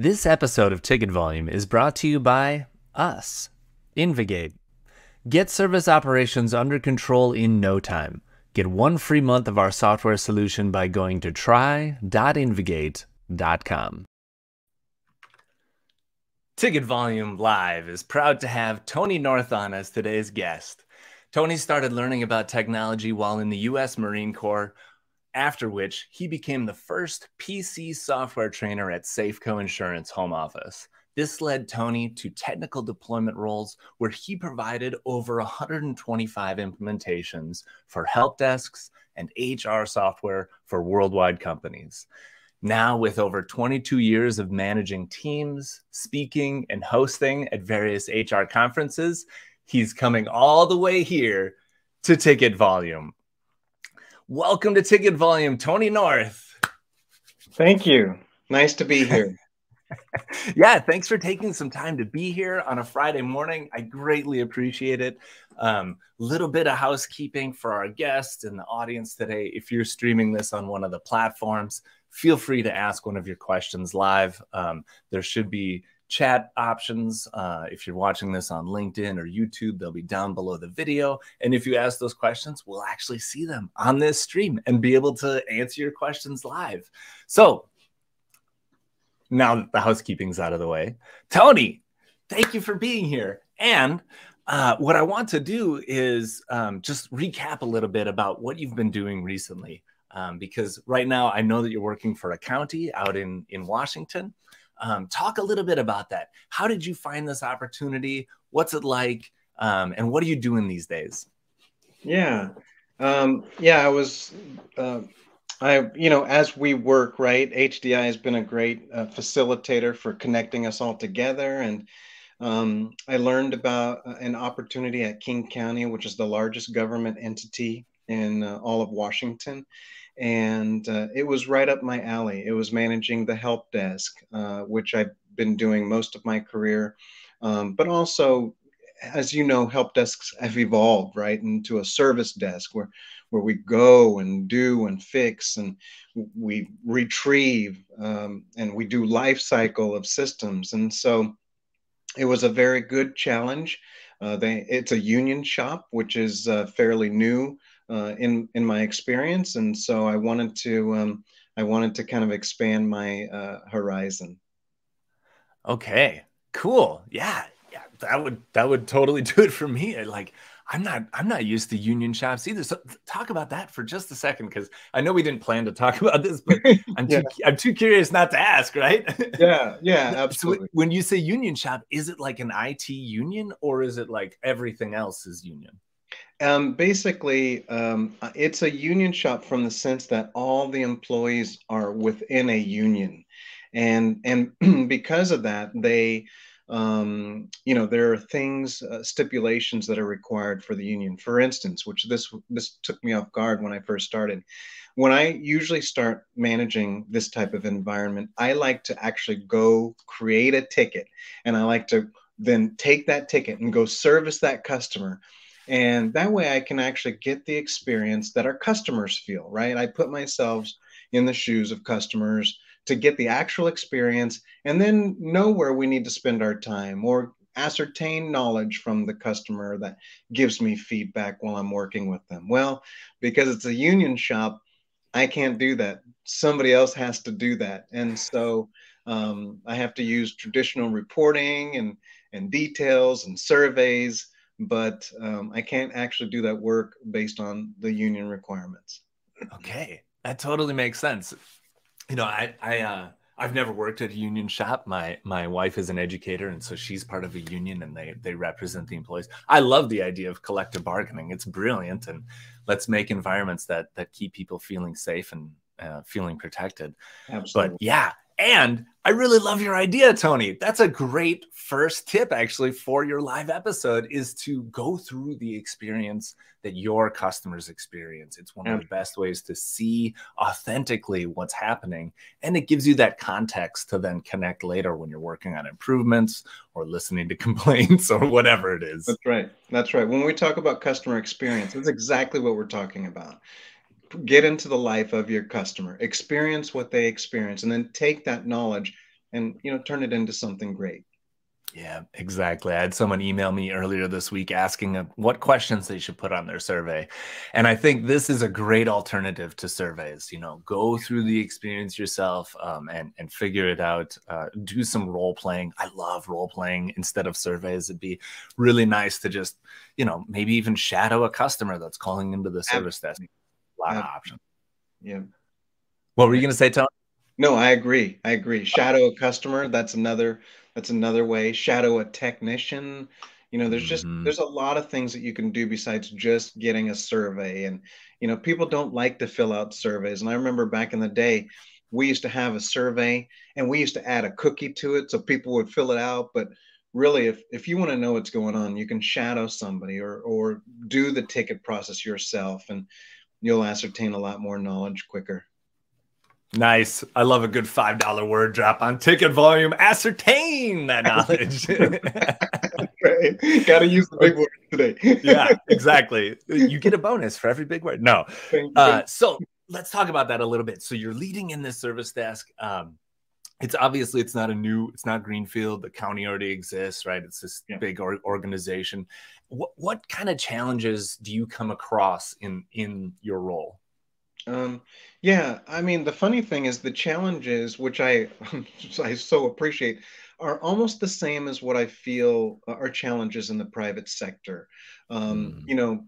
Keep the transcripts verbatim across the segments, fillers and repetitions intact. This episode of Ticket Volume is brought to you by us, InvGate. Get service operations under control in no time. Get one free month of our software solution by going to try dot invigate dot com. Ticket Volume Live is proud to have Tony North on as today's guest. Tony started learning about technology while in the U S Marine Corps, after which he became the first P C software trainer at Safeco Insurance home office. This led Tony to technical deployment roles where he provided over one hundred twenty-five implementations for help desks and H R software for worldwide companies. Now with over twenty-two years of managing teams, speaking and hosting at various H R conferences, he's coming all the way here to Ticket Volume. Welcome to Ticket Volume, Tony North. Thank you. Nice to be here. Yeah, thanks for taking some time to be here on a Friday morning. I greatly appreciate it. Um, little bit of housekeeping for our guests and the audience today. If you're streaming this on one of the platforms, feel free to ask one of your questions live. Um, there should be chat options. Uh, if you're watching this on LinkedIn or YouTube, they'll be down below the video. And if you ask those questions, we'll actually see them on this stream and be able to answer your questions live. So now that the housekeeping's out of the way, Tony, thank you for being here. And uh, what I want to do is um, just recap a little bit about what you've been doing recently. Um, because right now I know that you're working for a county out in, in Washington. Um, talk a little bit about that. How did you find this opportunity? What's it like? Um, and what are you doing these days? Yeah. Um, yeah, I was, uh, I, you know, as we work, right, H D I has been a great uh, facilitator for connecting us all together. And um, I learned about an opportunity at King County, which is the largest government entity in uh, all of Washington. And uh, it was right up my alley. It was managing the help desk, uh, which I've been doing most of my career. Um, but also, as you know, help desks have evolved, right, into a service desk where, where we go and do and fix and we retrieve um, and we do life cycle of systems. And so it was a very good challenge. Uh, they, it's a union shop, which is uh, fairly new Uh, in in my experience, and so I wanted to um, I wanted to kind of expand my uh, horizon. Okay, cool. Yeah, yeah, that would that would totally do it for me. Like, I'm not I'm not used to union shops either. So talk about that for just a second, because I know we didn't plan to talk about this, but I'm too yeah. I'm too curious not to ask, right? Yeah, yeah, absolutely. So when you say union shop, is it like an I T union, or is it like everything else is union? Um, basically, um, it's a union shop from the sense that all the employees are within a union, and and because of that, they, um, you know, there are things, uh, stipulations that are required for the union. For instance, which this this took me off guard when I first started. When I usually start managing this type of environment, I like to actually go create a ticket, and I like to then take that ticket and go service that customer. And that way I can actually get the experience that our customers feel, right? I put myself in the shoes of customers to get the actual experience and then know where we need to spend our time or ascertain knowledge from the customer that gives me feedback while I'm working with them. Well, because it's a union shop, I can't do that. Somebody else has to do that. And so um, I have to use traditional reporting and, and details and surveys, but um, I can't actually do that work based on the union requirements. Okay, that totally makes sense. You know, I, I, uh, I've never worked at a union shop. My, my wife is an educator, and so she's part of a union, and they, they represent the employees. I love the idea of collective bargaining. It's brilliant, and let's make environments that, that keep people feeling safe and uh, feeling protected. Absolutely. But yeah. And I really love your idea, Tony. That's a great first tip, actually, for your live episode, is to go through the experience that your customers experience. It's one of the best ways to see authentically what's happening. And it gives you that context to then connect later when you're working on improvements or listening to complaints or whatever it is. That's right. That's right. When we talk about customer experience, that's exactly what we're talking about. Get into the life of your customer, experience what they experience, and then take that knowledge and, you know, turn it into something great. Yeah, exactly. I had someone email me earlier this week asking what questions they should put on their survey. And I think this is a great alternative to surveys. You know, go through the experience yourself um, and, and figure it out. Uh, do some role playing. I love role playing instead of surveys. It'd be really nice to just, you know, maybe even shadow a customer that's calling into the service desk. A lot of options. Yeah. What were you going to say, Tony? No, I agree. I agree. Shadow a customer. That's another, that's another way. Shadow a technician. You know, there's just, mm-hmm. there's a lot of things that you can do besides just getting a survey. And, you know, people don't like to fill out surveys. And I remember back in the day, we used to have a survey and we used to add a cookie to it, so people would fill it out. But really, if, if you want to know what's going on, you can shadow somebody or, or do the ticket process yourself, and you'll ascertain a lot more knowledge quicker. Nice. I love a good five dollar word drop on ticket volume. Ascertain that knowledge. Right. Got to use the big word today. Yeah, exactly. You get a bonus for every big word. No. Uh, so let's talk about that a little bit. So you're leading in this service desk. Um, it's obviously it's not a new, it's not greenfield. The county already exists, right? It's this yeah. big or organization. What, what kind of challenges do you come across in, in your role? Um, yeah, I mean, the funny thing is the challenges, which I, I so appreciate, are almost the same as what I feel are challenges in the private sector. Um, mm. You know,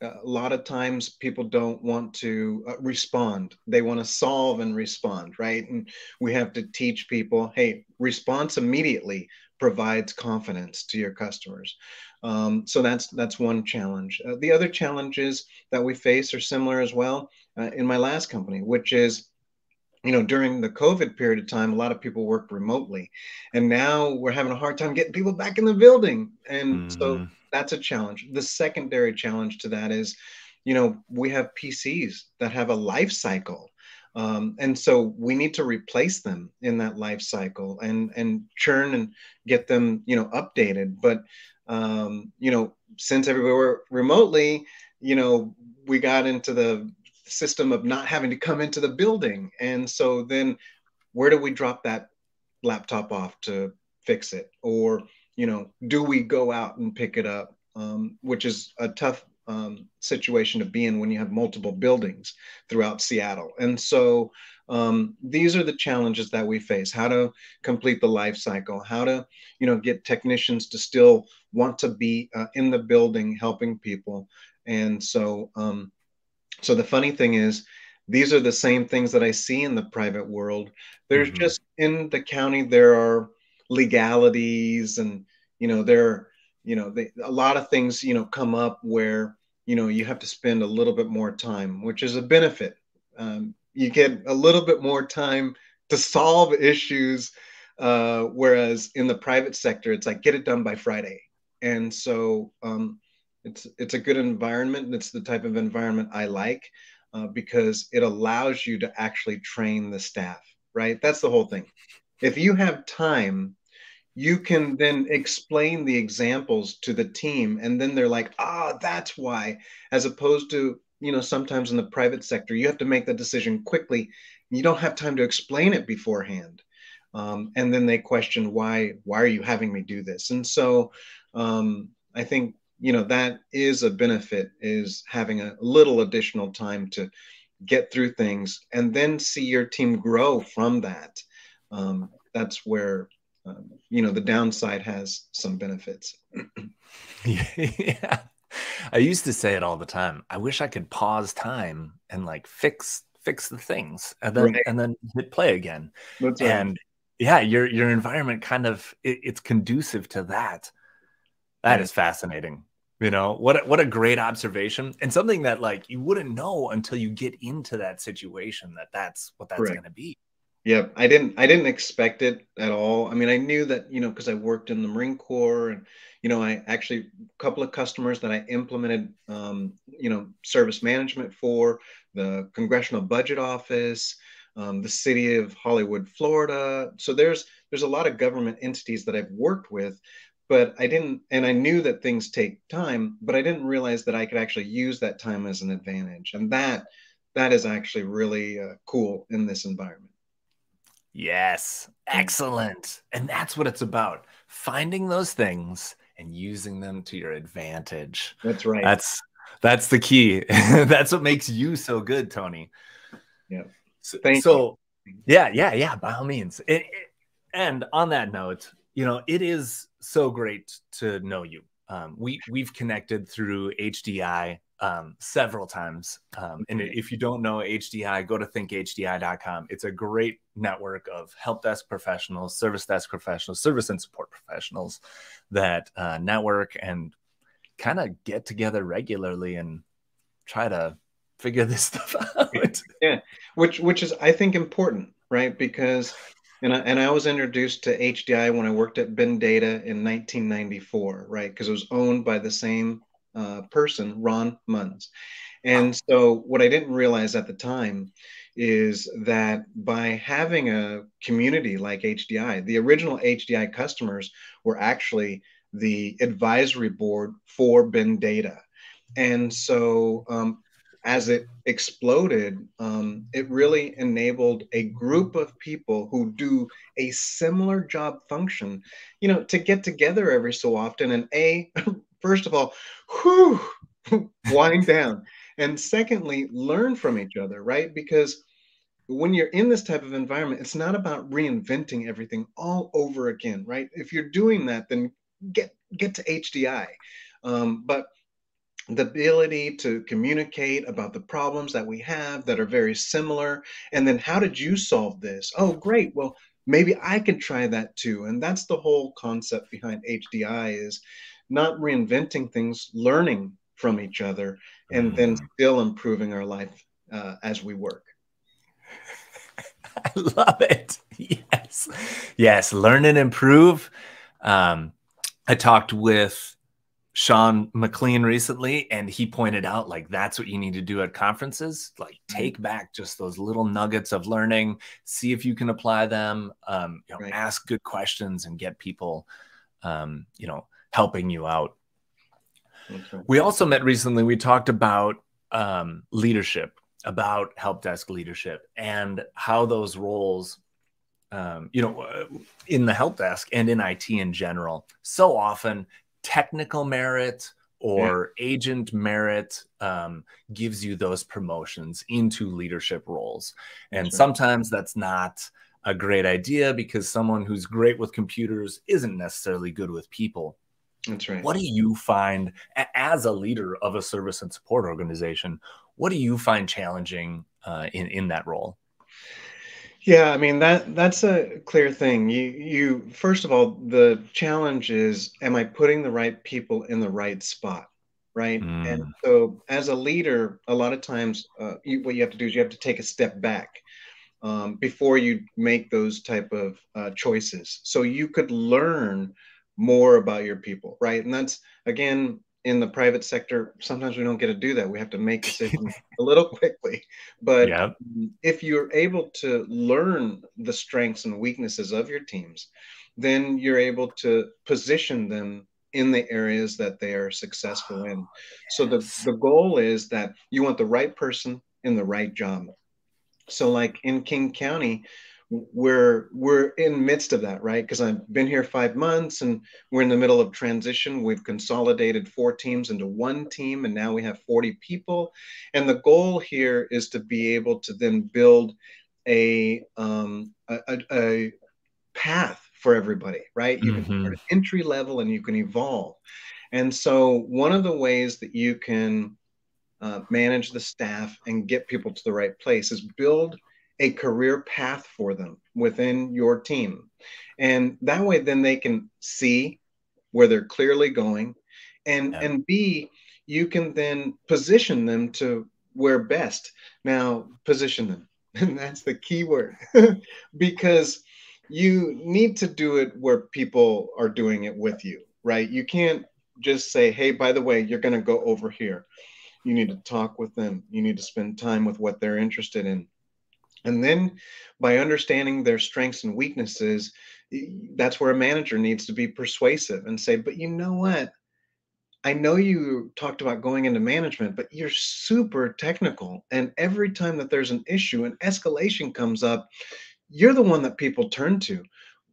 a lot of times people don't want to uh, respond. They want to solve and respond, right? And we have to teach people, hey, response immediately provides confidence to your customers. Um, so that's that's one challenge. Uh, the other challenges that we face are similar as well uh, in my last company, which is, you know, during the COVID period of time, a lot of people worked remotely, and now we're having a hard time getting people back in the building. And mm. so that's a challenge. The secondary challenge to that is, you know, we have P Cs that have a life cycle. Um, and so we need to replace them in that life cycle and, and churn and get them, you know, updated. But, um, you know, since everybody were remotely, you know, we got into the system of not having to come into the building. And so then where do we drop that laptop off to fix it? Or, you know, do we go out and pick it up? Um, which is a tough Um, situation to be in when you have multiple buildings throughout Seattle. And so um, these are the challenges that we face: how to complete the life cycle, how to, you know, get technicians to still want to be uh, in the building helping people. And so, um, so the funny thing is, these are the same things that I see in the private world. There's mm-hmm. just in the county, there are legalities and, you know, there are You know, they, a lot of things, you know, come up where, you know, you have to spend a little bit more time, which is a benefit. Um, you get a little bit more time to solve issues, uh, whereas in the private sector, it's like, get it done by Friday. And so um, it's, it's a good environment. It's the type of environment I like uh, because it allows you to actually train the staff, right? That's the whole thing. If you have time, you can then explain the examples to the team, and then they're like, ah, oh, that's why, as opposed to, you know, sometimes in the private sector, you have to make that decision quickly. You don't have time to explain it beforehand. Um, and then they question, why, why are you having me do this? And so um, I think, you know, that is a benefit, is having a little additional time to get through things and then see your team grow from that. Um, that's where, Um, you know, the downside has some benefits. Yeah. I used to say it all the time. I wish I could pause time and like fix, fix the things and then, right. and then hit play again. That's right. And yeah, your, your environment kind of, it, it's conducive to that. That yeah. is fascinating. You know, what, a, what a great observation, and something that like you wouldn't know until you get into that situation that that's what that's right. going to be. Yeah, I didn't I didn't expect it at all. I mean, I knew that, you know, because I worked in the Marine Corps, and, you know, I actually, a couple of customers that I implemented, um, you know, service management for, the Congressional Budget Office, um, the city of Hollywood, Florida. So there's there's a lot of government entities that I've worked with, but I didn't, and I knew that things take time, but I didn't realize that I could actually use that time as an advantage. And that that is actually really uh, cool in this environment. Yes. Excellent. And that's what it's about. Finding those things and using them to your advantage. That's right. That's that's the key. That's what makes you so good, Tony. Yeah. So, Thank so you. yeah, yeah, yeah, by all means. It, it, and on that note, you know, it is so great to know you. Um, we, we've connected through H D I um, several times. Um, and if you don't know H D I, go to think H D I dot com. It's a great network of help desk professionals, service desk professionals, service and support professionals that uh, network and kind of get together regularly and try to figure this stuff out. Yeah, which, which is, I think, important, right? Because, and I, and I was introduced to H D I when I worked at Bendata in nineteen ninety-four, right? Because it was owned by the same uh, person, Ron Munz. And so what I didn't realize at the time is that by having a community like H D I, the original H D I customers were actually the advisory board for Bendata. And so um, as it exploded, um, it really enabled a group of people who do a similar job function, you know, to get together every so often. And A, first of all, whew, wind down. And secondly, learn from each other, right? Because when you're in this type of environment, it's not about reinventing everything all over again, right? If you're doing that, then get get to H D I. Um, but the ability to communicate about the problems that we have that are very similar. And then how did you solve this? Oh, great. Well, maybe I can try that too. And that's the whole concept behind H D I, is not reinventing things, learning from each other, and mm. then still improving our life uh, as we work. I love it. Yes. Yes. Learn and improve. Um, I talked with Sean McLean recently, and he pointed out, like, that's what you need to do at conferences. Like, take back just those little nuggets of learning, see if you can apply them, um, you know, right. ask good questions and get people, um, you know, helping you out. Okay. We also met recently. We talked about um, leadership, about help desk leadership, and how those roles, um, you know, in the help desk and in I T in general, so often technical merit or yeah. agent merit um, gives you those promotions into leadership roles. And that's sometimes right. that's not a great idea, because someone who's great with computers isn't necessarily good with people. That's right. What do you find as a leader of a service and support organization? What do you find challenging uh, in, in that role? Yeah, I mean, that that's a clear thing. You you first of all, the challenge is, am I putting the right people in the right spot, right? Mm. And so as a leader, a lot of times uh, you, what you have to do is you have to take a step back um, before you make those type of uh, choices, so you could learn more about your people, right? And that's, again, in the private sector, sometimes we don't get to do that. We have to make decisions a little quickly. But yeah. if you're able to learn the strengths and weaknesses of your teams, then you're able to position them in the areas that they are successful in. Oh, yes. So the, the goal is that you want the right person in the right job. So like in King County, we're we're in midst of that, right? Because I've been here five months and we're in the middle of transition. We've consolidated four teams into one team, and now we have forty people. And the goal here is to be able to then build a um, a, a path for everybody, right? You mm-hmm. can start at entry level and you can evolve. And so one of the ways that you can uh, manage the staff and get people to the right place is build a career path for them within your team. And that way, then they can see where they're clearly going. And, yeah. and B, you can then position them to where best. Now, position them. And that's the key word. Because you need to do it where people are doing it with you, right? You can't just say, hey, by the way, you're going to go over here. You need to talk with them. You need to spend time with what they're interested in. And then by understanding their strengths and weaknesses, that's where a manager needs to be persuasive and say, but you know what? I know you talked about going into management, but you're super technical. And every time that there's an issue, an escalation comes up, you're the one that people turn to.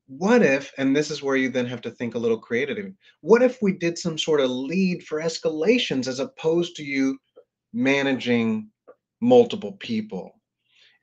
What if, and this is where you then have to think a little creatively, what if we did some sort of lead for escalations as opposed to you managing multiple people?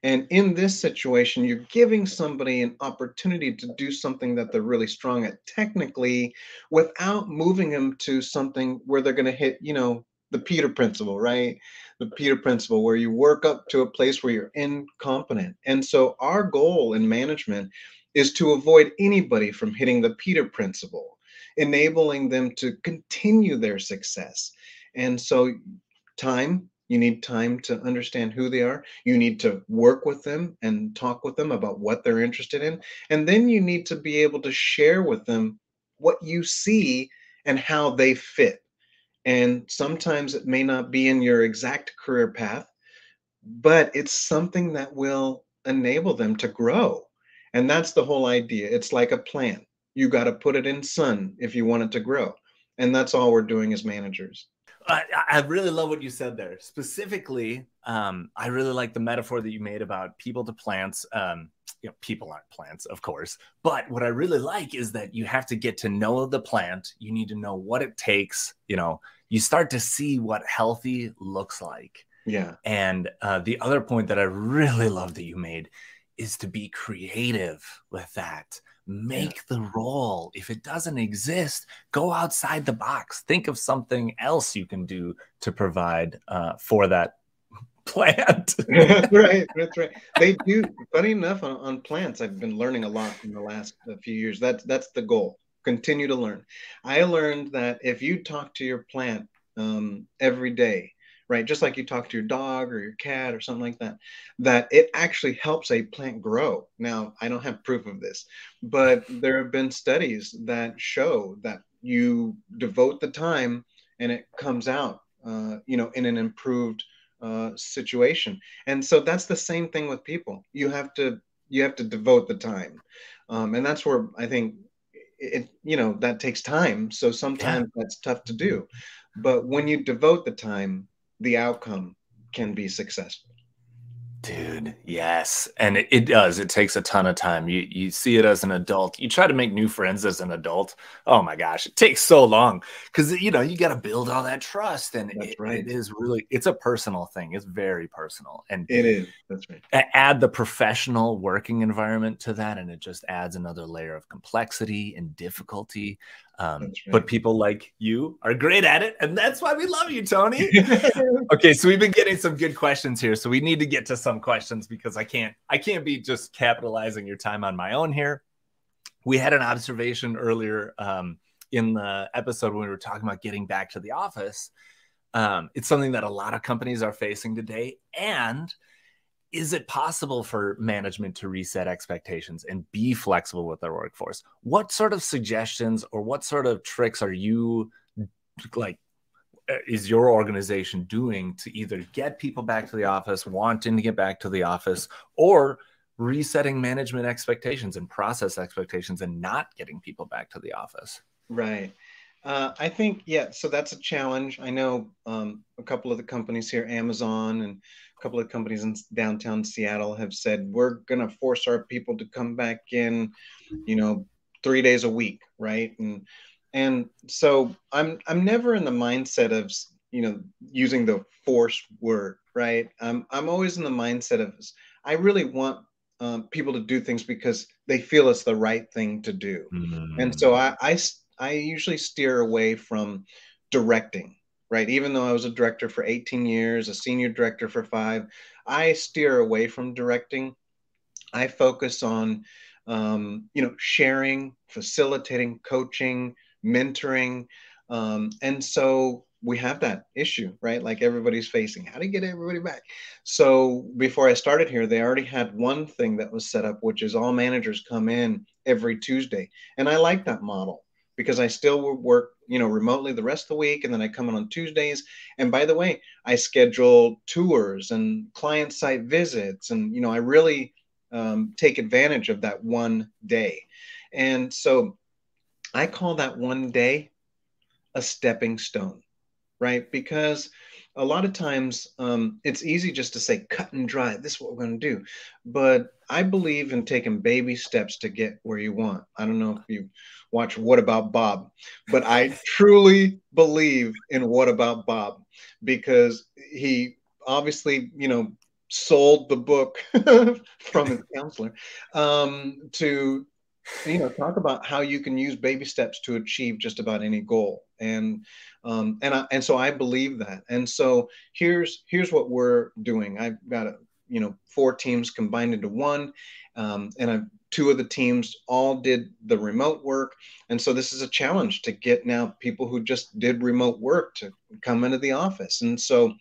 And in this situation, you're giving somebody an opportunity to do something that they're really strong at technically without moving them to something where they're going to hit, you know, the Peter Principle, right? The Peter Principle, where you work up to a place where you're incompetent. And so our goal in management is to avoid anybody from hitting the Peter Principle, enabling them to continue their success. And so time, you need time to understand who they are. You need to work with them and talk with them about what they're interested in. And then you need to be able to share with them what you see and how they fit. And sometimes it may not be in your exact career path, but it's something that will enable them to grow. And that's the whole idea. It's like a plant. You got to put it in sun if you want it to grow. And that's all we're doing as managers. I, I really love what you said there. Specifically, um, I really like the metaphor that you made about people to plants. Um, you know, people aren't plants, of course. But what I really like is that you have to get to know the plant. You need to know what it takes. You know, you start to see what healthy looks like. Yeah. And uh, the other point that I really love that you made is to be creative with that. Make the role. If it doesn't exist, go outside the box. Think of something else you can do to provide uh, for that plant. That's right. That's right. They do. Funny enough, on, on plants, I've been learning a lot in the last few years. That's, that's the goal. Continue to learn. I learned that if you talk to your plant um, every day, right, just like you talk to your dog or your cat or something like that, that it actually helps a plant grow. Now, I don't have proof of this, but there have been studies that show that you devote the time and it comes out, uh, you know, in an improved uh, situation. And so that's the same thing with people. You have to, you have to devote the time. Um, and that's where I think it, you know, that takes time. So sometimes yeah. that's tough to do, but when you devote the time, the outcome can be successful. Dude, yes. And it, it does. It takes a ton of time. You you see it as an adult. You try to make new friends as an adult. Oh my gosh, it takes so long because, you know, you got to build all that trust. And it, right. it is really, it's a personal thing. It's very personal. And it is. That's right. Add the professional working environment to that, and it just adds another layer of complexity and difficulty. Um, right. But people like you are great at it. And that's why we love you, Tony. Okay, so we've been getting some good questions here. So we need to get to some questions because I can't I can't be just capitalizing your time on my own here. We had an observation earlier um, in the episode when we were talking about getting back to the office. Um, it's something that a lot of companies are facing today. And is it possible for management to reset expectations and be flexible with their workforce? What sort of suggestions or what sort of tricks are you, like, is your organization doing to either get people back to the office, wanting to get back to the office, or resetting management expectations and process expectations and not getting people back to the office? Right. Uh, I think, yeah, so that's a challenge. I know um, a couple of the companies here, Amazon and a couple of companies in downtown Seattle have said, we're going to force our people to come back in, you know, three days a week, right? And and so I'm I'm never in the mindset of, you know, using the force word, right? I'm, I'm always in the mindset of, I really want um, people to do things because they feel it's the right thing to do. Mm-hmm. And so I, I I usually steer away from directing, right? Even though I was a director for eighteen years, a senior director for five, I steer away from directing. I focus on, um, you know, sharing, facilitating, coaching, mentoring. Um, and so we have that issue, right? Like everybody's facing, how do you get everybody back? So before I started here, they already had one thing that was set up, which is all managers come in every Tuesday. And I like that model, because I still work, you know, remotely the rest of the week. And then I come in on Tuesdays. And by the way, I schedule tours and client site visits. And, you know, I really um, take advantage of that one day. And so I call that one day a stepping stone, right? Because a lot of times um, it's easy just to say cut and dry, this is what we're going to do. But I believe in taking baby steps to get where you want. I don't know if you watch What About Bob, but I truly believe in What About Bob, because he obviously, you know, sold the book from his counselor um, to, you know, talk about how you can use baby steps to achieve just about any goal. And um, and I, and so I believe that. And so here's here's what we're doing. I've got a, you know, four teams combined into one, um, and I've two of the teams all did the remote work. And so this is a challenge to get now people who just did remote work to come into the office. And so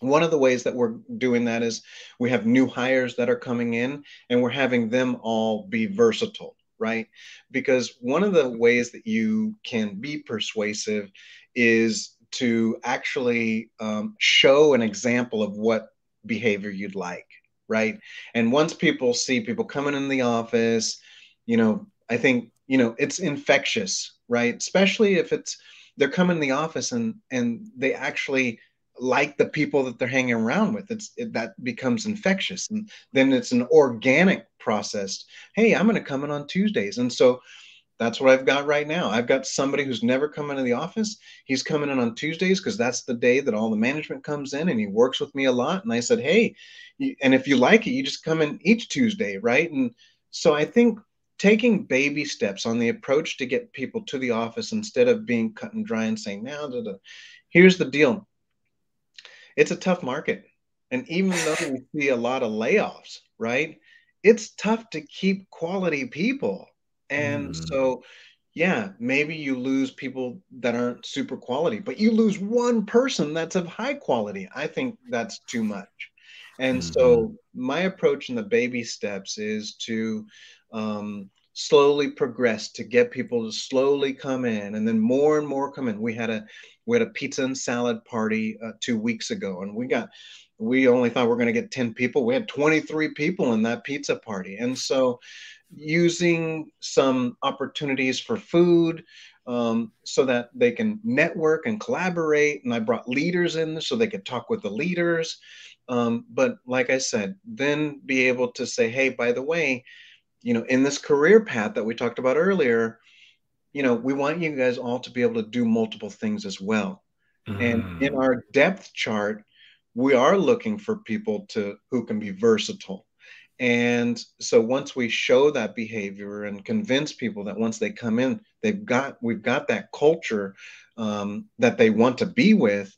one of the ways that we're doing that is we have new hires that are coming in, and we're having them all be versatile, right? Because one of the ways that you can be persuasive is to actually um, show an example of what behavior you'd like, right? And once people see people coming in the office, you know, I think, you know, it's infectious, right? Especially if it's, they're coming in the office and, and they actually like the people that they're hanging around with, it's it, that becomes infectious. And then it's an organic process. Hey, I'm going to come in on Tuesdays. And so that's what I've got right now. I've got somebody who's never come into the office. He's coming in on Tuesdays because that's the day that all the management comes in, and he works with me a lot. And I said, hey, and if you like it, you just come in each Tuesday, right? And so I think taking baby steps on the approach to get people to the office instead of being cut and dry and saying, now, da, da. Here's the deal. It's a tough market. And even though we see a lot of layoffs, right? It's tough to keep quality people. And mm. so, yeah, maybe you lose people that aren't super quality, but you lose one person that's of high quality. I think that's too much. And mm. so my approach in the baby steps is to um, slowly progress to get people to slowly come in, and then more and more come in. We had a We had a pizza and salad party uh, two weeks ago, and we got, we only thought we we're going to get ten people. We had twenty-three people in that pizza party. And so using some opportunities for food um, so that they can network and collaborate. And I brought leaders in so they could talk with the leaders. Um, but like I said, then be able to say, hey, by the way, you know, in this career path that we talked about earlier, you know, we want you guys all to be able to do multiple things as well. Mm. And in our depth chart, we are looking for people to who can be versatile. And so once we show that behavior and convince people that once they come in, they've got, we've got that culture um, that they want to be with,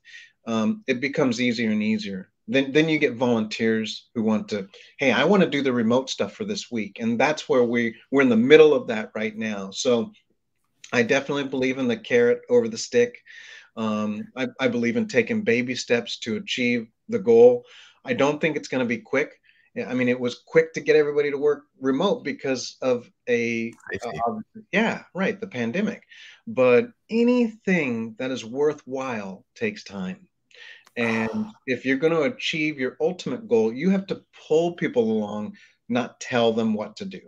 um, it becomes easier and easier. Then, then you get volunteers who want to, hey, I want to do the remote stuff for this week. And that's where we, we're in the middle of that right now. So I definitely believe in the carrot over the stick. Um, I, I believe in taking baby steps to achieve the goal. I don't think it's going to be quick. I mean, it was quick to get everybody to work remote because of a, uh, yeah, right, the pandemic. But anything that is worthwhile takes time. And oh. if you're going to achieve your ultimate goal, you have to pull people along, not tell them what to do.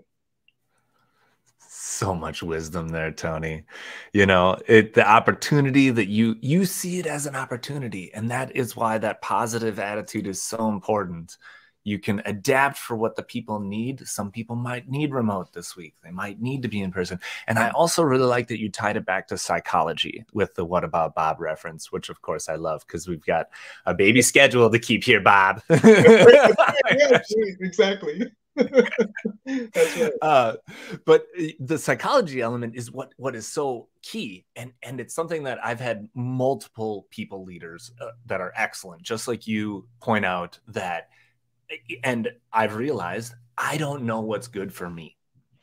So much wisdom there, Tony. You know, it, the opportunity that you, you see it as an opportunity. And that is why that positive attitude is so important. You can adapt for what the people need. Some people might need remote this week. They might need to be in person. And I also really like that you tied it back to psychology with the What About Bob reference, which of course I love because we've got a baby schedule to keep here, Bob. Yeah, exactly. That's right. uh, but the psychology element is what what is so key, and and it's something that I've had multiple people leaders uh, that are excellent, just like you point out, that and I've realized I don't know what's good for me,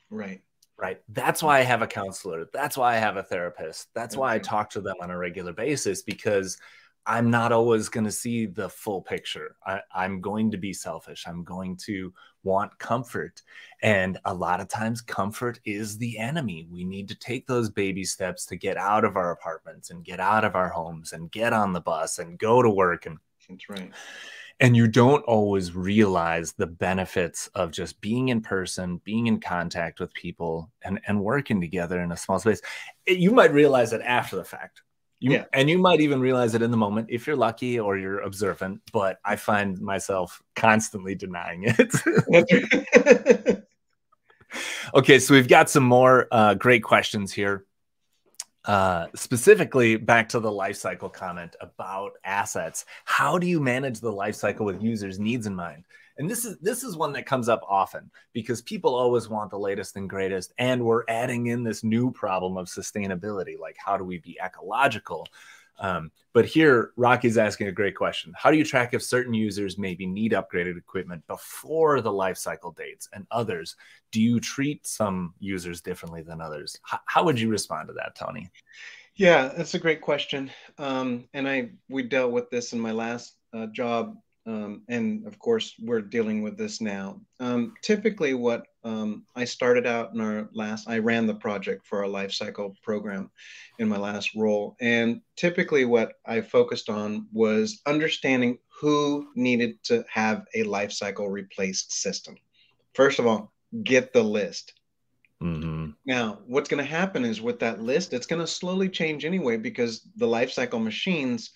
right? Right. That's why I have a counselor. That's why I have a therapist. That's okay. why I talk to them on a regular basis, because I'm not always going to see the full picture. I, I'm going to be selfish. I'm going to want comfort. And a lot of times comfort is the enemy. We need to take those baby steps to get out of our apartments and get out of our homes and get on the bus and go to work. And, That's right. and you don't always realize the benefits of just being in person, being in contact with people, and, and working together in a small space. You might realize it after the fact. You, yeah. And you might even realize it in the moment if you're lucky or you're observant, but I find myself constantly denying it. Okay, so we've got some more uh, great questions here. Uh, specifically back to the lifecycle comment about assets. How do you manage the lifecycle with users' needs in mind? And this is this is one that comes up often because people always want the latest and greatest, and we're adding in this new problem of sustainability, like how do we be ecological? Um, but here, Rocky's asking a great question. How do you track if certain users maybe need upgraded equipment before the lifecycle dates and others? Do you treat some users differently than others? H- how would you respond to that, Tony? Yeah, that's a great question. Um, and I we dealt with this in my last uh, job. Um, and of course, we're dealing with this now. Um, typically what um, I started out in our last, I ran the project for our lifecycle program in my last role. And typically what I focused on was understanding who needed to have a lifecycle replaced system. First of all, get the list. Mm-hmm. Now, what's going to happen is with that list, it's going to slowly change anyway, because the lifecycle machines,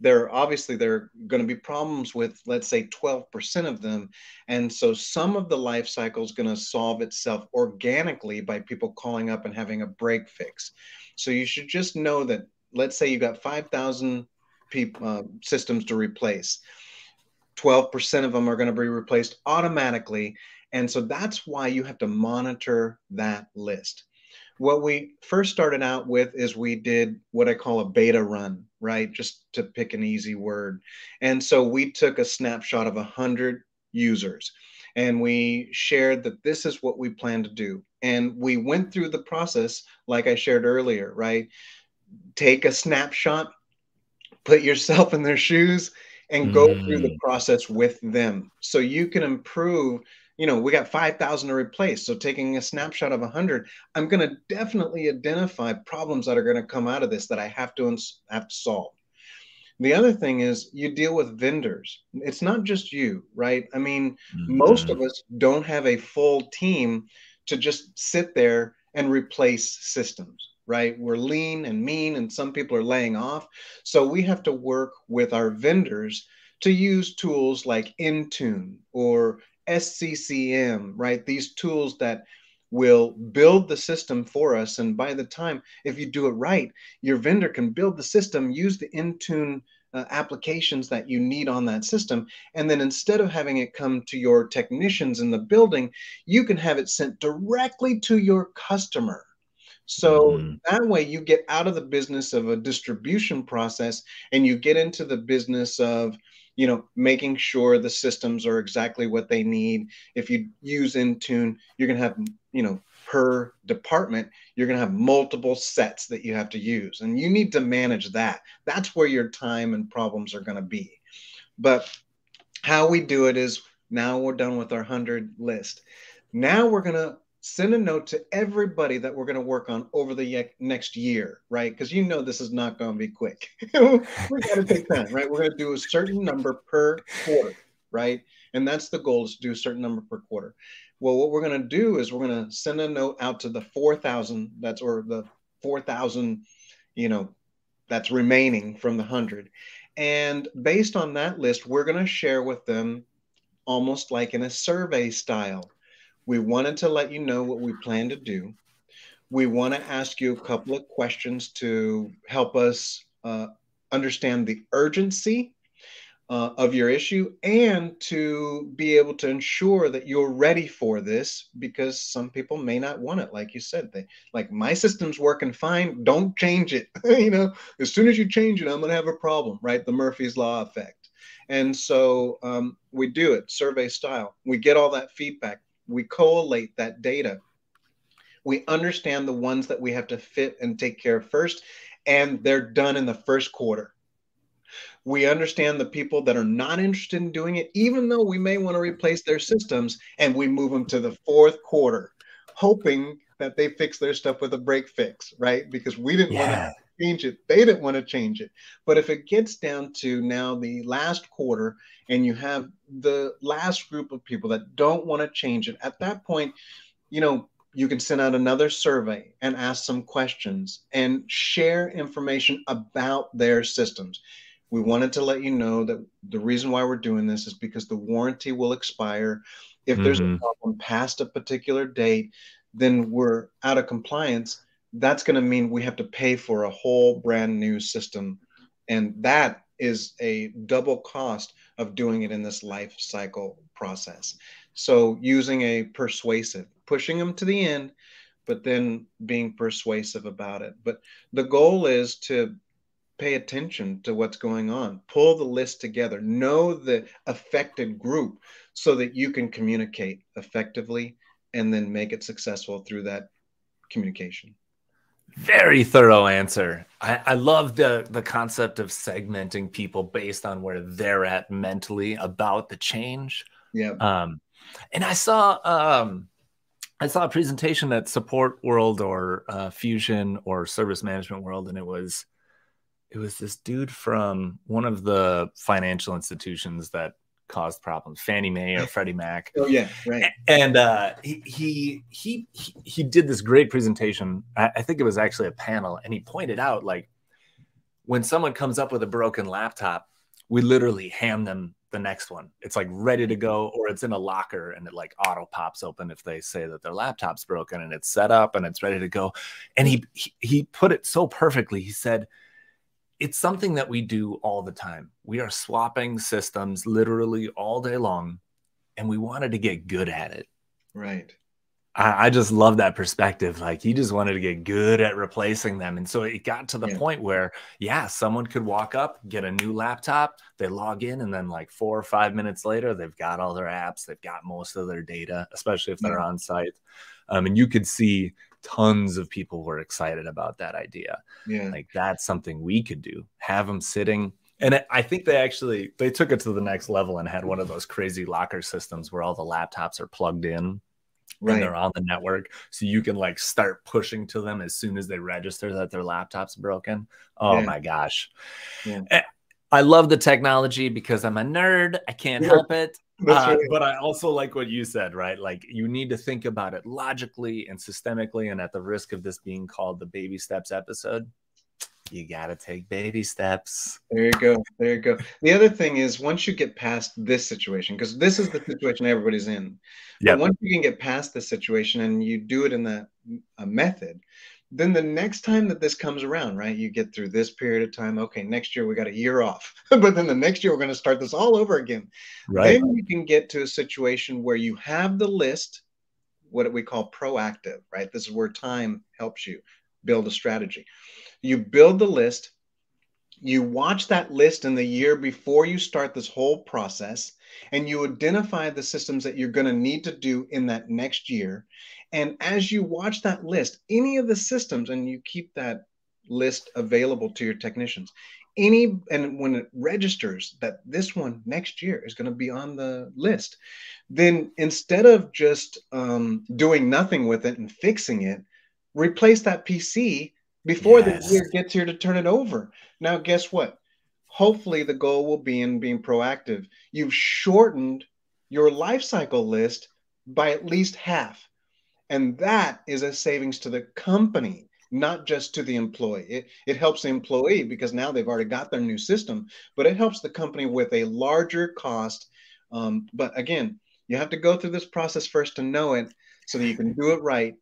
there obviously there are going to be problems with, let's say, twelve percent of them. And so some of the life cycle is going to solve itself organically by people calling up and having a break fix. So you should just know that, let's say you've got five thousand uh, systems to replace. twelve percent of them are going to be replaced automatically. And so that's why you have to monitor that list. What we first started out with is we did what I call a beta run, right? Just to pick an easy word. And so we took a snapshot of one hundred users and we shared that this is what we plan to do. And we went through the process, like I shared earlier, right? Take a snapshot, put yourself in their shoes and go mm. through the process with them. So you can improve. You know, we got five thousand to replace. So taking a snapshot of one hundred, I'm going to definitely identify problems that are going to come out of this that I have to have to solve. The other thing is you deal with vendors. It's not just you, right? I mean, mm-hmm. most of us don't have a full team to just sit there and replace systems, right? We're lean and mean, and some people are laying off. So we have to work with our vendors to use tools like Intune or S C C M, right? These tools that will build the system for us. And by the time, if you do it right, your vendor can build the system, use the Intune uh, applications that you need on that system. And then instead of having it come to your technicians in the building, you can have it sent directly to your customer. So mm. that way you get out of the business of a distribution process and you get into the business of, you know, making sure the systems are exactly what they need. If you use Intune, you're going to have, you know, per department, you're going to have multiple sets that you have to use. And you need to manage that. That's where your time and problems are going to be. But how we do it is now we're done with our one hundred list. Now we're going to send a note to everybody that we're going to work on over the ye- next year, right? Because you know this is not going to be quick. We're going to take time, right? We're going to do a certain number per quarter, right? And that's the goal, is to do a certain number per quarter. Well, what we're going to do is we're going to send a note out to the four thousand, that's or the four thousand, you know, that's remaining from the one hundred. And based on that list, we're going to share with them almost like in a survey style. We wanted to let you know what we plan to do. We want to ask you a couple of questions to help us uh, understand the urgency uh, of your issue and to be able to ensure that you're ready for this, because some people may not want it. Like you said, they like, my system's working fine. Don't change it. You know, as soon as you change it, I'm going to have a problem, right? The Murphy's Law effect. And so um, we do it survey style. We get all that feedback. We collate that data. We understand the ones that we have to fit and take care of first, and they're done in the first quarter. We understand the people that are not interested in doing it, even though we may want to replace their systems, and we move them to the fourth quarter, hoping that they fix their stuff with a break fix, right? Because we didn't yeah. want to change it. They didn't want to change it. But if it gets down to now the last quarter and you have the last group of people that don't want to change it, at that point, you know, you can send out another survey and ask some questions and share information about their systems. We wanted to let you know that the reason why we're doing this is because the warranty will expire. If mm-hmm. there's a problem past a particular date, then we're out of compliance. That's going to mean we have to pay for a whole brand new system. And that is a double cost of doing it in this life cycle process. So using a persuasive, pushing them to the end, but then being persuasive about it. But the goal is to pay attention to what's going on, pull the list together, know the affected group so that you can communicate effectively and then make it successful through that communication. Very thorough answer. I, I love the, the concept of segmenting people based on where they're at mentally about the change. Yeah. Um, and I saw, um, I saw a presentation at Support World or uh, Fusion or Service Management World, and it was, it was this dude from one of the financial institutions that caused problems, Fannie Mae or Freddie Mac. Oh yeah, right. And uh, he, he he he did this great presentation. I, I think it was actually a panel, and he pointed out, like, when someone comes up with a broken laptop, we literally hand them the next one. It's like ready to go, or it's in a locker and it like auto pops open if they say that their laptop's broken, and it's set up and it's ready to go. And he he, he put it so perfectly. He said, it's something that we do all the time. We are swapping systems literally all day long, and we wanted to get good at it. Right. I, I just love that perspective. Like, he just wanted to get good at replacing them. And so it got to the yeah. point where, yeah, someone could walk up, get a new laptop, they log in, and then like four or five minutes later, they've got all their apps, they've got most of their data, especially if they're yeah. on site. Um, and you could see tons of people were excited about that idea. Yeah. Like, that's something we could do, have them sitting. And I think they actually, they took it to the next level and had one of those crazy locker systems where all the laptops are plugged in right. and they're on the network. So you can like start pushing to them as soon as they register that their laptop's broken. Oh yeah. my gosh. Yeah. I love the technology because I'm a nerd. I can't yeah. help it. Uh, but I also like what you said, right? Like, you need to think about it logically and systemically, and at the risk of this being called the baby steps episode, you got to take baby steps. There you go. There you go. The other thing is, once you get past this situation, because this is the situation everybody's in. Yeah. Once you can get past this situation and you do it in that uh, method, then the next time that this comes around, right, you get through this period of time. Okay, next year we got a year off, but then the next year we're going to start this all over again. Right. Then you can get to a situation where you have the list, what we call proactive, right? This is where time helps you build a strategy. You build the list, you watch that list in the year before you start this whole process, and you identify the systems that you're going to need to do in that next year. And as you watch that list, any of the systems, and you keep that list available to your technicians, any, and when it registers that this one next year is going to be on the list, then instead of just um, doing nothing with it and fixing it, replace that P C before yes. the year gets here to turn it over. Now, guess what? Hopefully the goal will be in being proactive. You've shortened your lifecycle list by at least half. And that is a savings to the company, not just to the employee. It, it helps the employee because now they've already got their new system, but it helps the company with a larger cost. Um, but again, you have to go through this process first to know it so that you can do it right.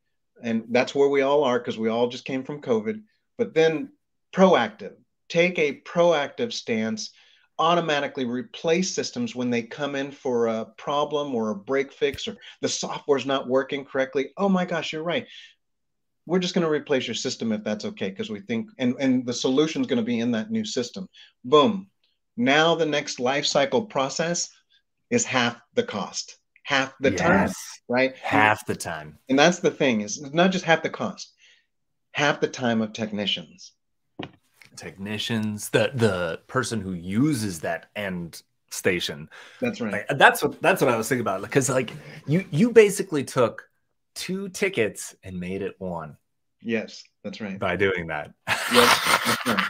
And that's where we all are, because we all just came from COVID. But then proactive, take a proactive stance, automatically replace systems when they come in for a problem or a break fix, or the software's not working correctly. Oh my gosh, you're right. We're just going to replace your system if that's okay, because we think, and, and the solution's going to be in that new system. Boom. Now the next life cycle process is half the cost, half the yes. time, right? Half the time. And that's the thing, is it's not just half the cost, half the time of technicians. Technicians, the the person who uses that end station. That's right. Like, that's what that's what I was thinking about. Because like you you basically took two tickets and made it one. Yes, that's right. By doing that. Yes, that's right.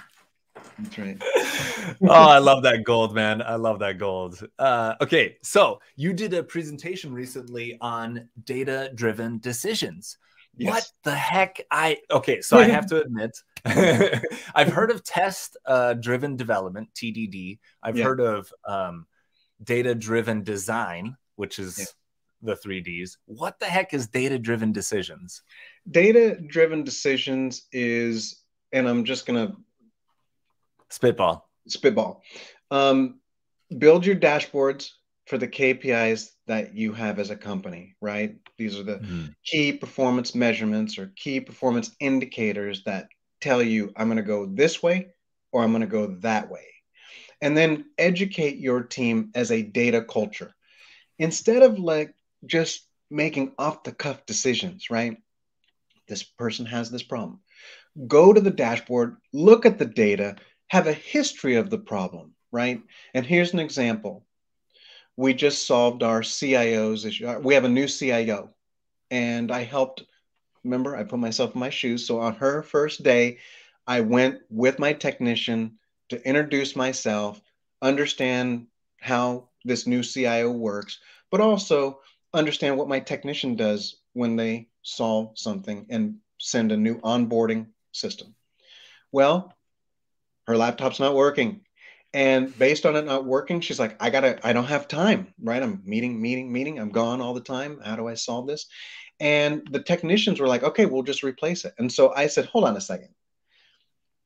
That's right. Oh, I love that gold, man. I love that gold. Uh, okay, so you did a presentation recently on data-driven decisions. Yes. What the heck? I okay, so I have to admit, I've heard of test uh, driven development, T D D. I've yeah. heard of um, data driven design, which is yeah. the three Ds. What the heck is data driven decisions? Data driven decisions is, and I'm just gonna spitball. Spitball. Um, build your dashboards for the K P Is that you have as a company, right? These are the mm-hmm. key performance measurements or key performance indicators that tell you I'm going to go this way or I'm going to go that way. And then educate your team as a data culture. Instead of like just making off-the-cuff decisions, right? This person has this problem. Go to the dashboard, look at the data, have a history of the problem, right? And here's an example. We just solved our C I O's issue. We have a new C I O, and I helped. Remember, I put myself in my shoes. So on her first day, I went with my technician to introduce myself, understand how this new C I O works, but also understand what my technician does when they solve something and send a new onboarding system. Well, her laptop's not working. And based on it not working, she's like, I gotta, I don't have time, right? I'm meeting, meeting, meeting. I'm gone all the time. How do I solve this? And the technicians were like, okay, we'll just replace it. And so I said, hold on a second.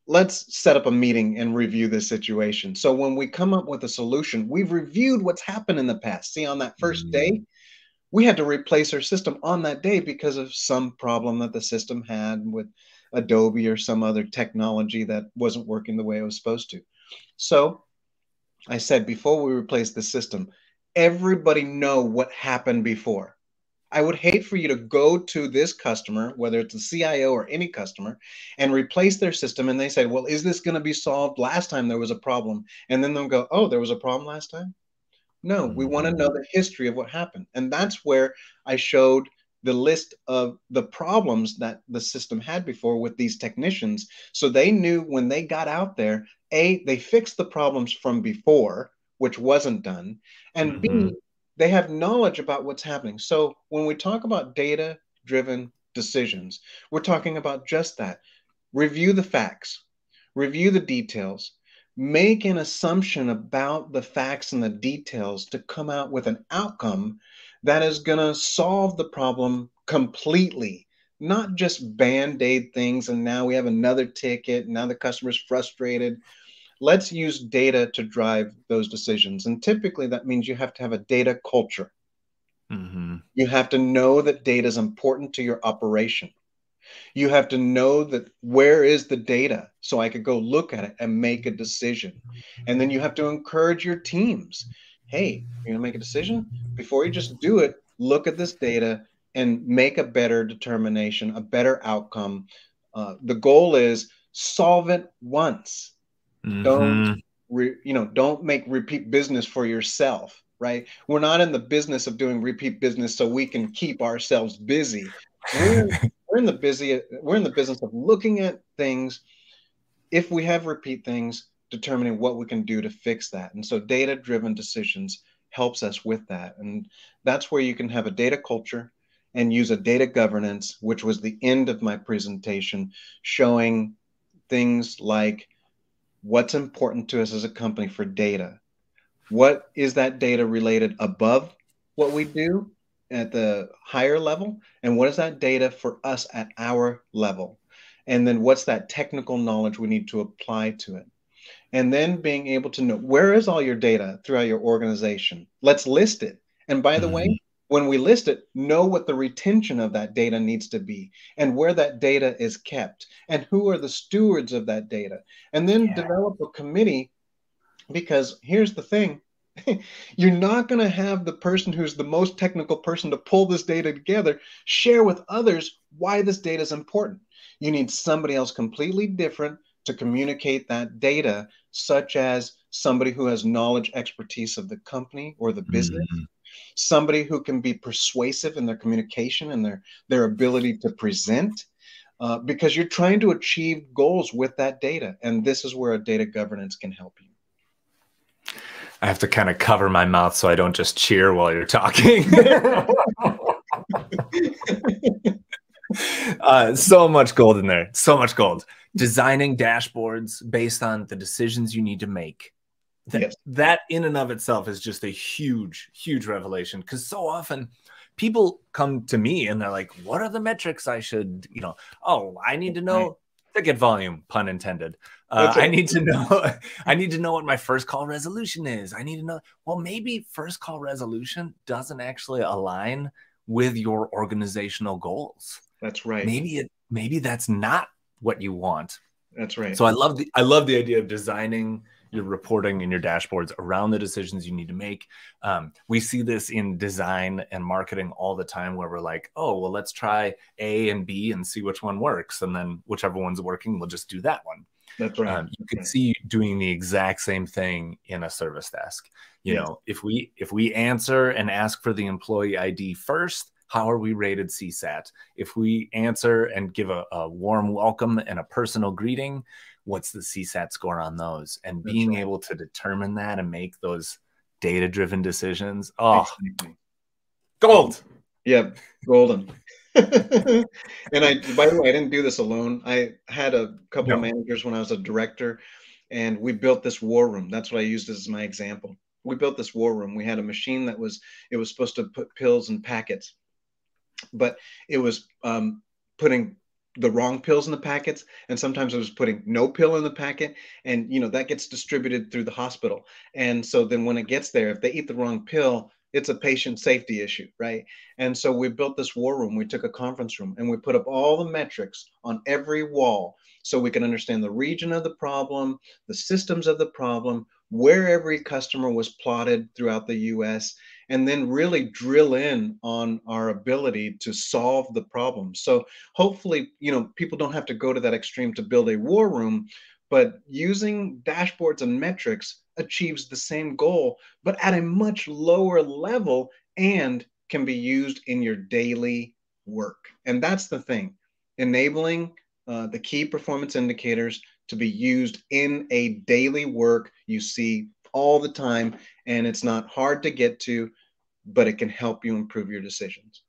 Let's set up a meeting and review this situation. So when we come up with a solution, we've reviewed what's happened in the past. See, on that first mm-hmm. day, we had to replace her system on that day because of some problem that the system had with Adobe or some other technology that wasn't working the way it was supposed to. So I said, before we replace the system, everybody know what happened before. I would hate for you to go to this customer, whether it's a C I O or any customer, and replace their system. And they say, well, is this going to be solved? Last time there was a problem. And then they'll go, oh, there was a problem last time? No, we want to know the history of what happened. And that's where I showed the list of the problems that the system had before with these technicians. So they knew when they got out there, A, they fixed the problems from before, which wasn't done. And mm-hmm. B, they have knowledge about what's happening. So when we talk about data-driven decisions, we're talking about just that. Review the facts, review the details, make an assumption about the facts and the details to come out with an outcome that is going to solve the problem completely, not just band-aid things. And now we have another ticket. Now the customer's frustrated. Let's use data to drive those decisions. And typically that means you have to have a data culture. Mm-hmm. You have to know that data is important to your operation. You have to know that where is the data so I could go look at it and make a decision. And then you have to encourage your teams. Hey, you're going to make a decision? Before you just do it, look at this data and make a better determination, a better outcome. Uh, the goal is solve it once. Mm-hmm. Don't, re, you know, don't make repeat business for yourself, right? We're not in the business of doing repeat business so we can keep ourselves busy. We're, we're in the busy. We're in the business of looking at things. If we have repeat things, determining what we can do to fix that. And so data-driven decisions helps us with that. And that's where you can have a data culture and use a data governance, which was the end of my presentation, showing things like what's important to us as a company for data. What is that data related above what we do at the higher level? And what is that data for us at our level? And then what's that technical knowledge we need to apply to it? And then being able to know where is all your data throughout your organization. Let's list it. And by the way, when we list it, know what the retention of that data needs to be and where that data is kept and who are the stewards of that data. And then yeah. develop a committee, because here's the thing. You're not going to have the person who's the most technical person to pull this data together share with others why this data is important. You need somebody else completely different to communicate that data, such as somebody who has knowledge, expertise of the company or the business, mm-hmm. somebody who can be persuasive in their communication and their, their ability to present, uh, because you're trying to achieve goals with that data. And this is where a data governance can help you. I have to kind of cover my mouth so I don't just cheer while you're talking. Uh, so much gold in there. So much gold. Designing dashboards based on the decisions you need to make. That, yes. that in and of itself is just a huge, huge revelation. Because so often people come to me and they're like, what are the metrics I should, you know, oh, I need to know ticket volume, pun intended. Uh, I need to know, I need to know what my first call resolution is. I need to know, well, maybe first call resolution doesn't actually align with your organizational goals. That's right. Maybe it, maybe that's not what you want. That's right. So I love the, I love the idea of designing your reporting and your dashboards around the decisions you need to make. Um, we see this in design and marketing all the time where we're like, oh, well, let's try A and B and see which one works. And then whichever one's working, we'll just do that one. That's right. Um, you can right. see doing the exact same thing in a service desk. You yes. know, if we, if we answer and ask for the employee I D first, how are we rated C SAT? If we answer and give a, a warm welcome and a personal greeting, what's the C SAT score on those? And That's being right. able to determine that and make those data-driven decisions. Oh, gold. Yeah, golden. And I, by the way, I didn't do this alone. I had a couple yeah. of managers when I was a director, and we built this war room. That's what I used as my example. We built this war room. We had a machine that was, it was supposed to put pills in packets, but it was um, putting the wrong pills in the packets, and sometimes I was putting no pill in the packet, and you know that gets distributed through the hospital. And so then when it gets there, if they eat the wrong pill, it's a patient safety issue, right? And so we built this war room. We took a conference room and we put up all the metrics on every wall so we can understand the region of the problem, the systems of the problem, where every customer was plotted throughout the U S, and then really drill in on our ability to solve the problem. So hopefully, you know, people don't have to go to that extreme to build a war room, but using dashboards and metrics achieves the same goal, but at a much lower level and can be used in your daily work. And that's the thing, enabling uh, the key performance indicators to be used in a daily work you see all the time, and it's not hard to get to, but it can help you improve your decisions.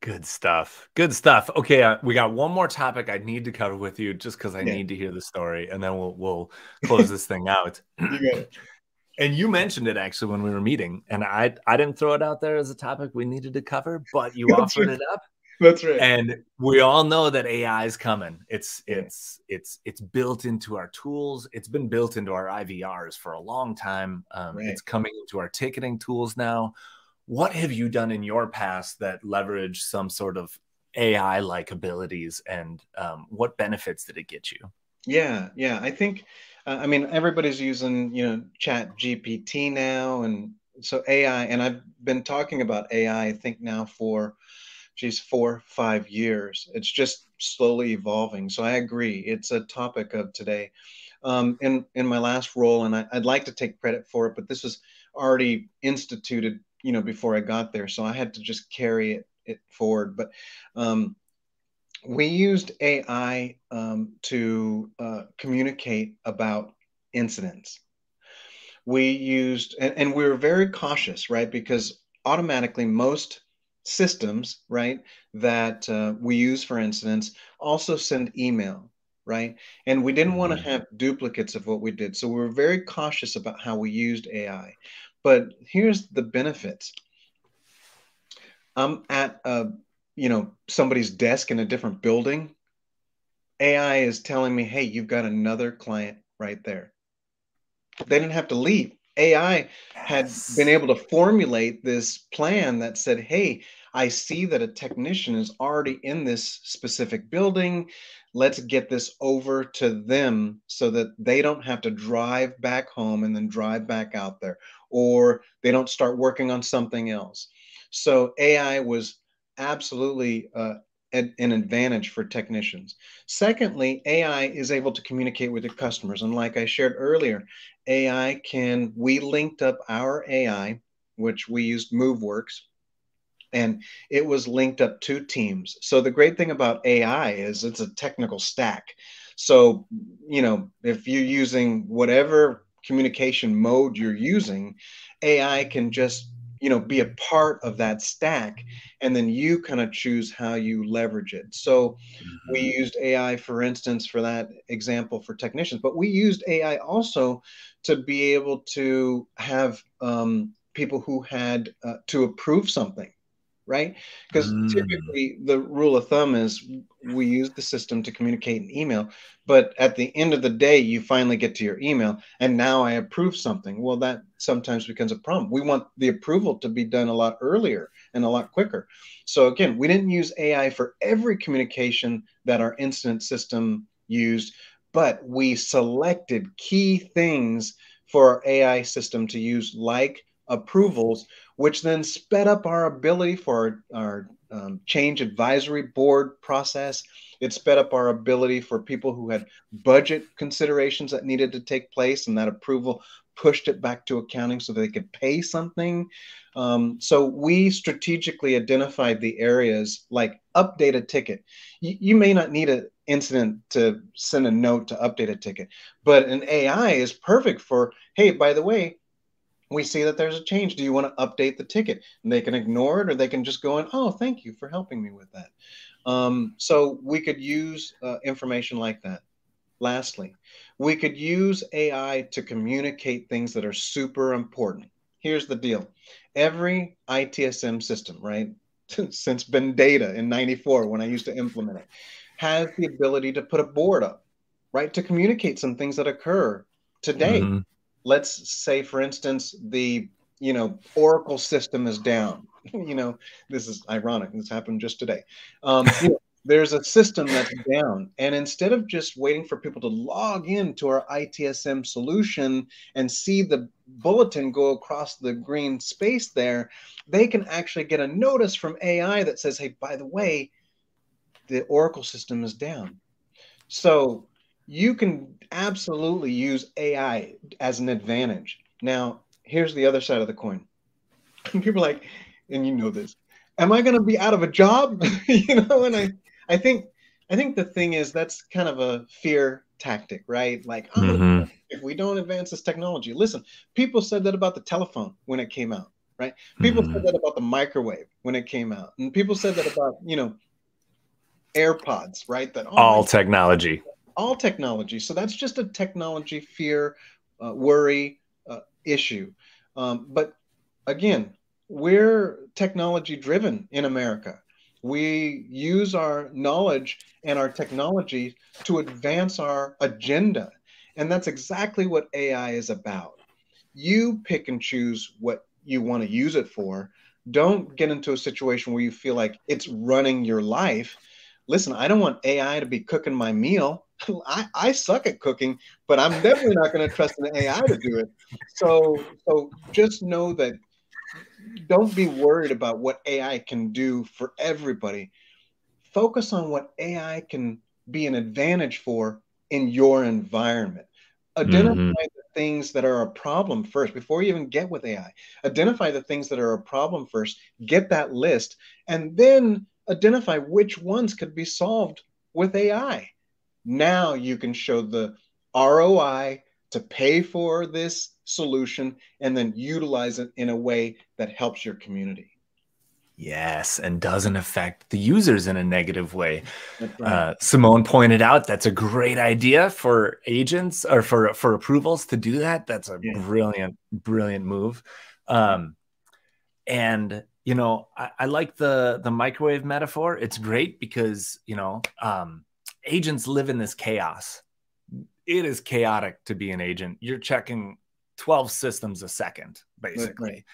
Good stuff. Good stuff. Okay, uh, we got one more topic I need to cover with you, just because I yeah. need to hear the story, and then we'll we'll close this thing out. You got it. And you mentioned it actually when we were meeting, and I I didn't throw it out there as a topic we needed to cover, but you offered it up. That's right. And we all know that A I is coming. It's it's it's it's built into our tools. It's been built into our I V Rs for a long time. Um, right. It's coming into our ticketing tools now. What have you done in your past that leveraged some sort of A I-like abilities, and um, what benefits did it get you? Yeah, yeah. I think, uh, I mean, everybody's using, you know, Chat G P T now, and so A I. And I've been talking about A I, I think, now for. Geez, four, five years. It's just slowly evolving. So I agree. It's a topic of today. Um, in, in my last role, and I, I'd like to take credit for it, but this was already instituted, you know, before I got there. So I had to just carry it, it forward. But um, we used A I um, to uh, communicate about incidents. We used, and, and we were very cautious, right? Because automatically most systems, right, that uh, we use for incidents also send email, right? And we didn't want to have duplicates of what we did. So we were very cautious about how we used A I. But here's the benefits. I'm at, a, you know, somebody's desk in a different building. A I is telling me, hey, you've got another client right there. They didn't have to leave. A I had been able to formulate this plan that said, hey, I see that a technician is already in this specific building. Let's get this over to them so that they don't have to drive back home and then drive back out there, or they don't start working on something else. So A I was absolutely uh, an advantage for technicians. Secondly, A I is able to communicate with the customers. And like I shared earlier, A I can, we linked up our A I, which we used MoveWorks, and it was linked up to Teams. So the great thing about A I is it's a technical stack. So, you know, if you're using whatever communication mode you're using, A I can just you know, be a part of that stack, and then you kind of choose how you leverage it. So mm-hmm. we used A I, for instance, for that example for technicians, but we used A I also to be able to have um, people who had uh, to approve something, right? Because mm. typically the rule of thumb is we use the system to communicate an email, but at the end of the day, you finally get to your email and now I approve something. Well, that sometimes becomes a problem. We want the approval to be done a lot earlier and a lot quicker. So again, we didn't use A I for every communication that our incident system used, but we selected key things for our A I system to use, like approvals, which then sped up our ability for our, our um, change advisory board process. It sped up our ability for people who had budget considerations that needed to take place, and that approval pushed it back to accounting so they could pay something. Um, so we strategically identified the areas like update a ticket. You, you may not need an incident to send a note to update a ticket, but an A I is perfect for, hey, by the way, we see that there's a change. Do you want to update the ticket? And they can ignore it, or they can just go in, oh, thank you for helping me with that. Um, so we could use uh, information like that. Lastly, we could use A I to communicate things that are super important. Here's the deal. Every I T S M system, right, since Bendata in ninety-four, when I used to implement it, has the ability to put a board up, right, to communicate some things that occur today. Mm-hmm. Let's say, for instance, the, you know, Oracle system is down. You know, this is ironic. This happened just today. Um, you know, there's a system that's down. And instead of just waiting for people to log into our I T S M solution and see the bulletin go across the green space there, they can actually get a notice from A I that says, hey, by the way, the Oracle system is down. So you can absolutely use A I as an advantage. Now, here's the other side of the coin. People are like, and you know this, am I going to be out of a job? You know, and I, I think, I think the thing is that's kind of a fear tactic, right? Like, oh, mm-hmm. if we don't advance this technology, listen, people said that about the telephone when it came out, right? People mm-hmm. said that about the microwave when it came out, and people said that about, you know, AirPods, right? That oh, all technology. God. All technology. So that's just a technology fear, uh, worry uh, issue. Um, but again, we're technology driven in America. We use our knowledge and our technology to advance our agenda. And that's exactly what A I is about. You pick and choose what you want to use it for. Don't get into a situation where you feel like it's running your life. Listen, I don't want A I to be cooking my meal. I, I suck at cooking, but I'm definitely not going to trust an A I to do it. So, so just know that, don't be worried about what A I can do for everybody. Focus on what A I can be an advantage for in your environment. Identify mm-hmm. the things that are a problem first before you even get with A I. Identify the things that are a problem first, get that list, and then identify which ones could be solved with A I. Now you can show the R O I to pay for this solution and then utilize it in a way that helps your community. Yes, and doesn't affect the users in a negative way. Right. Uh, Simone pointed out that's a great idea for agents or for, for approvals to do that. That's a yeah. brilliant, brilliant move. Um, and you know, I, I like the the microwave metaphor. It's great because, you know, um, agents live in this chaos. It is chaotic to be an agent. You're checking twelve systems a second, basically. Right.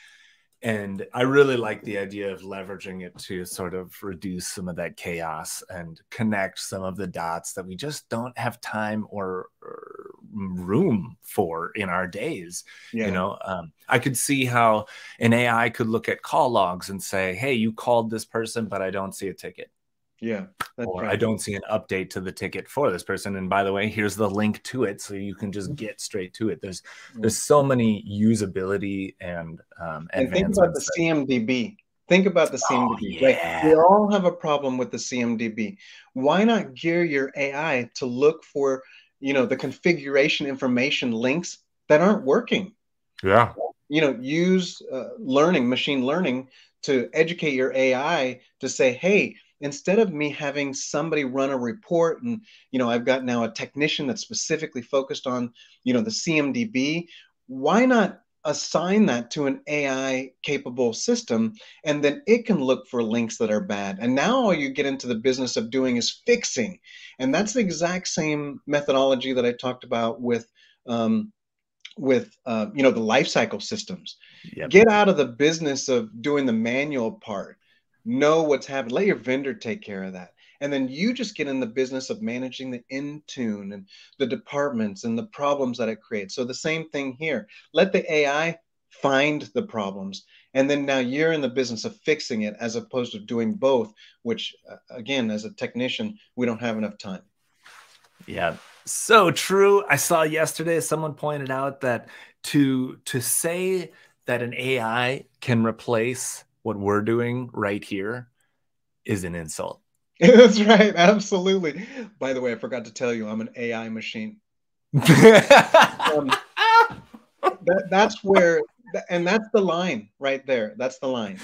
And I really like the idea of leveraging it to sort of reduce some of that chaos and connect some of the dots that we just don't have time or, or room for in our days. Yeah. You know, um, I could see how an A I could look at call logs and say, hey, you called this person, but I don't see a ticket. Yeah. That's or right. I don't see an update to the ticket for this person. And by the way, here's the link to it. So you can just get straight to it. There's there's so many usability and um and think about the C M D B. Think about the C M D B. Oh, yeah. Right? We all have a problem with the C M D B. Why not gear your A I to look for, you know, the configuration information links that aren't working? Yeah. you know, use uh, learning, machine learning to educate your A I to say, hey, instead of me having somebody run a report and, you know, I've got now a technician that's specifically focused on, you know, the C M D B, why not assign that to an A I capable system, and then it can look for links that are bad. And now all you get into the business of doing is fixing. And that's the exact same methodology that I talked about with, um, with uh, you know, the lifecycle systems. Yep. Get out of the business of doing the manual part. Know what's happening. Let your vendor take care of that. And then you just get in the business of managing the Intune and the departments and the problems that it creates. So the same thing here. Let the A I find the problems. And then now you're in the business of fixing it as opposed to doing both, which, again, as a technician, we don't have enough time. Yeah, so true. I saw yesterday someone pointed out that to, to say that an A I can replace what we're doing right here is an insult. That's right. Absolutely. By the way, I forgot to tell you, I'm an A I machine. um, that, that's where, and that's the line right there. That's the line.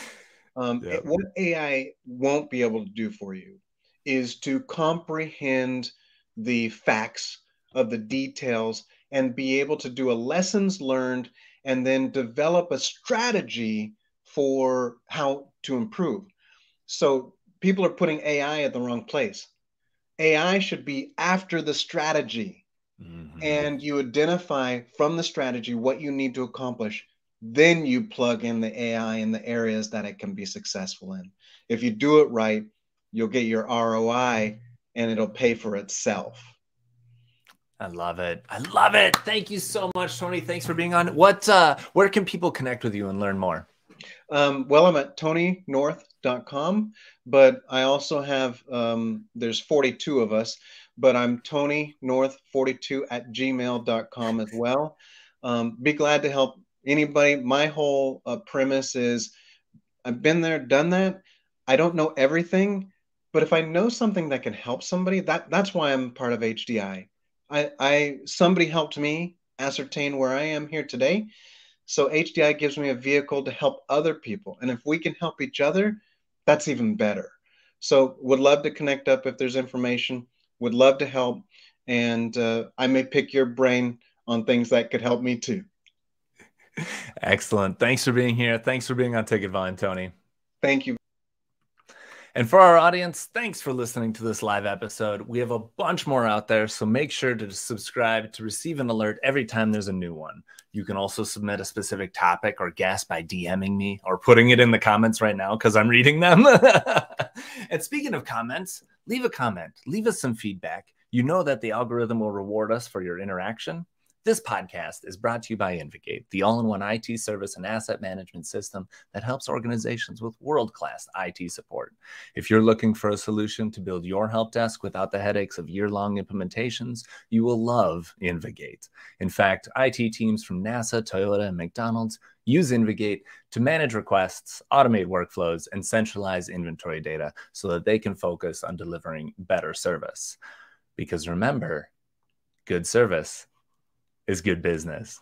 Um, yeah. What A I won't be able to do for you is to comprehend the facts of the details and be able to do a lessons learned and then develop a strategy for how to improve. So people are putting A I at the wrong place. A I should be after the strategy. Mm-hmm. And you identify from the strategy what you need to accomplish. Then you plug in the A I in the areas that it can be successful in. If you do it right, you'll get your R O I and it'll pay for itself. I love it. I love it. Thank you so much, Tony. Thanks for being on. What, uh, where can people connect with you and learn more? Um, well, I'm at tony north dot com, but I also have, um, there's forty-two of us, but I'm tony north forty-two at gmail dot com as well. Um, be glad to help anybody. My whole uh, premise is I've been there, done that. I don't know everything, but if I know something that can help somebody, that that's why I'm part of H D I. I, I somebody helped me ascertain where I am here today. So H D I gives me a vehicle to help other people. And if we can help each other, that's even better. So would love to connect up if there's information, would love to help. And uh, I may pick your brain on things that could help me too. Excellent. Thanks for being here. Thanks for being on Ticket Volume, Tony. Thank you. And for our audience, thanks for listening to this live episode. We have a bunch more out there, so make sure to subscribe to receive an alert every time there's a new one. You can also submit a specific topic or guest by DMing me or putting it in the comments right now because I'm reading them. And speaking of comments, leave a comment. Leave us some feedback. You know that the algorithm will reward us for your interaction. This podcast is brought to you by InvGate, the all-in-one I T service and asset management system that helps organizations with world-class I T support. If you're looking for a solution to build your help desk without the headaches of year-long implementations, you will love InvGate. In fact, I T teams from NASA, Toyota, and McDonald's use InvGate to manage requests, automate workflows, and centralize inventory data so that they can focus on delivering better service. Because remember, good service is good business.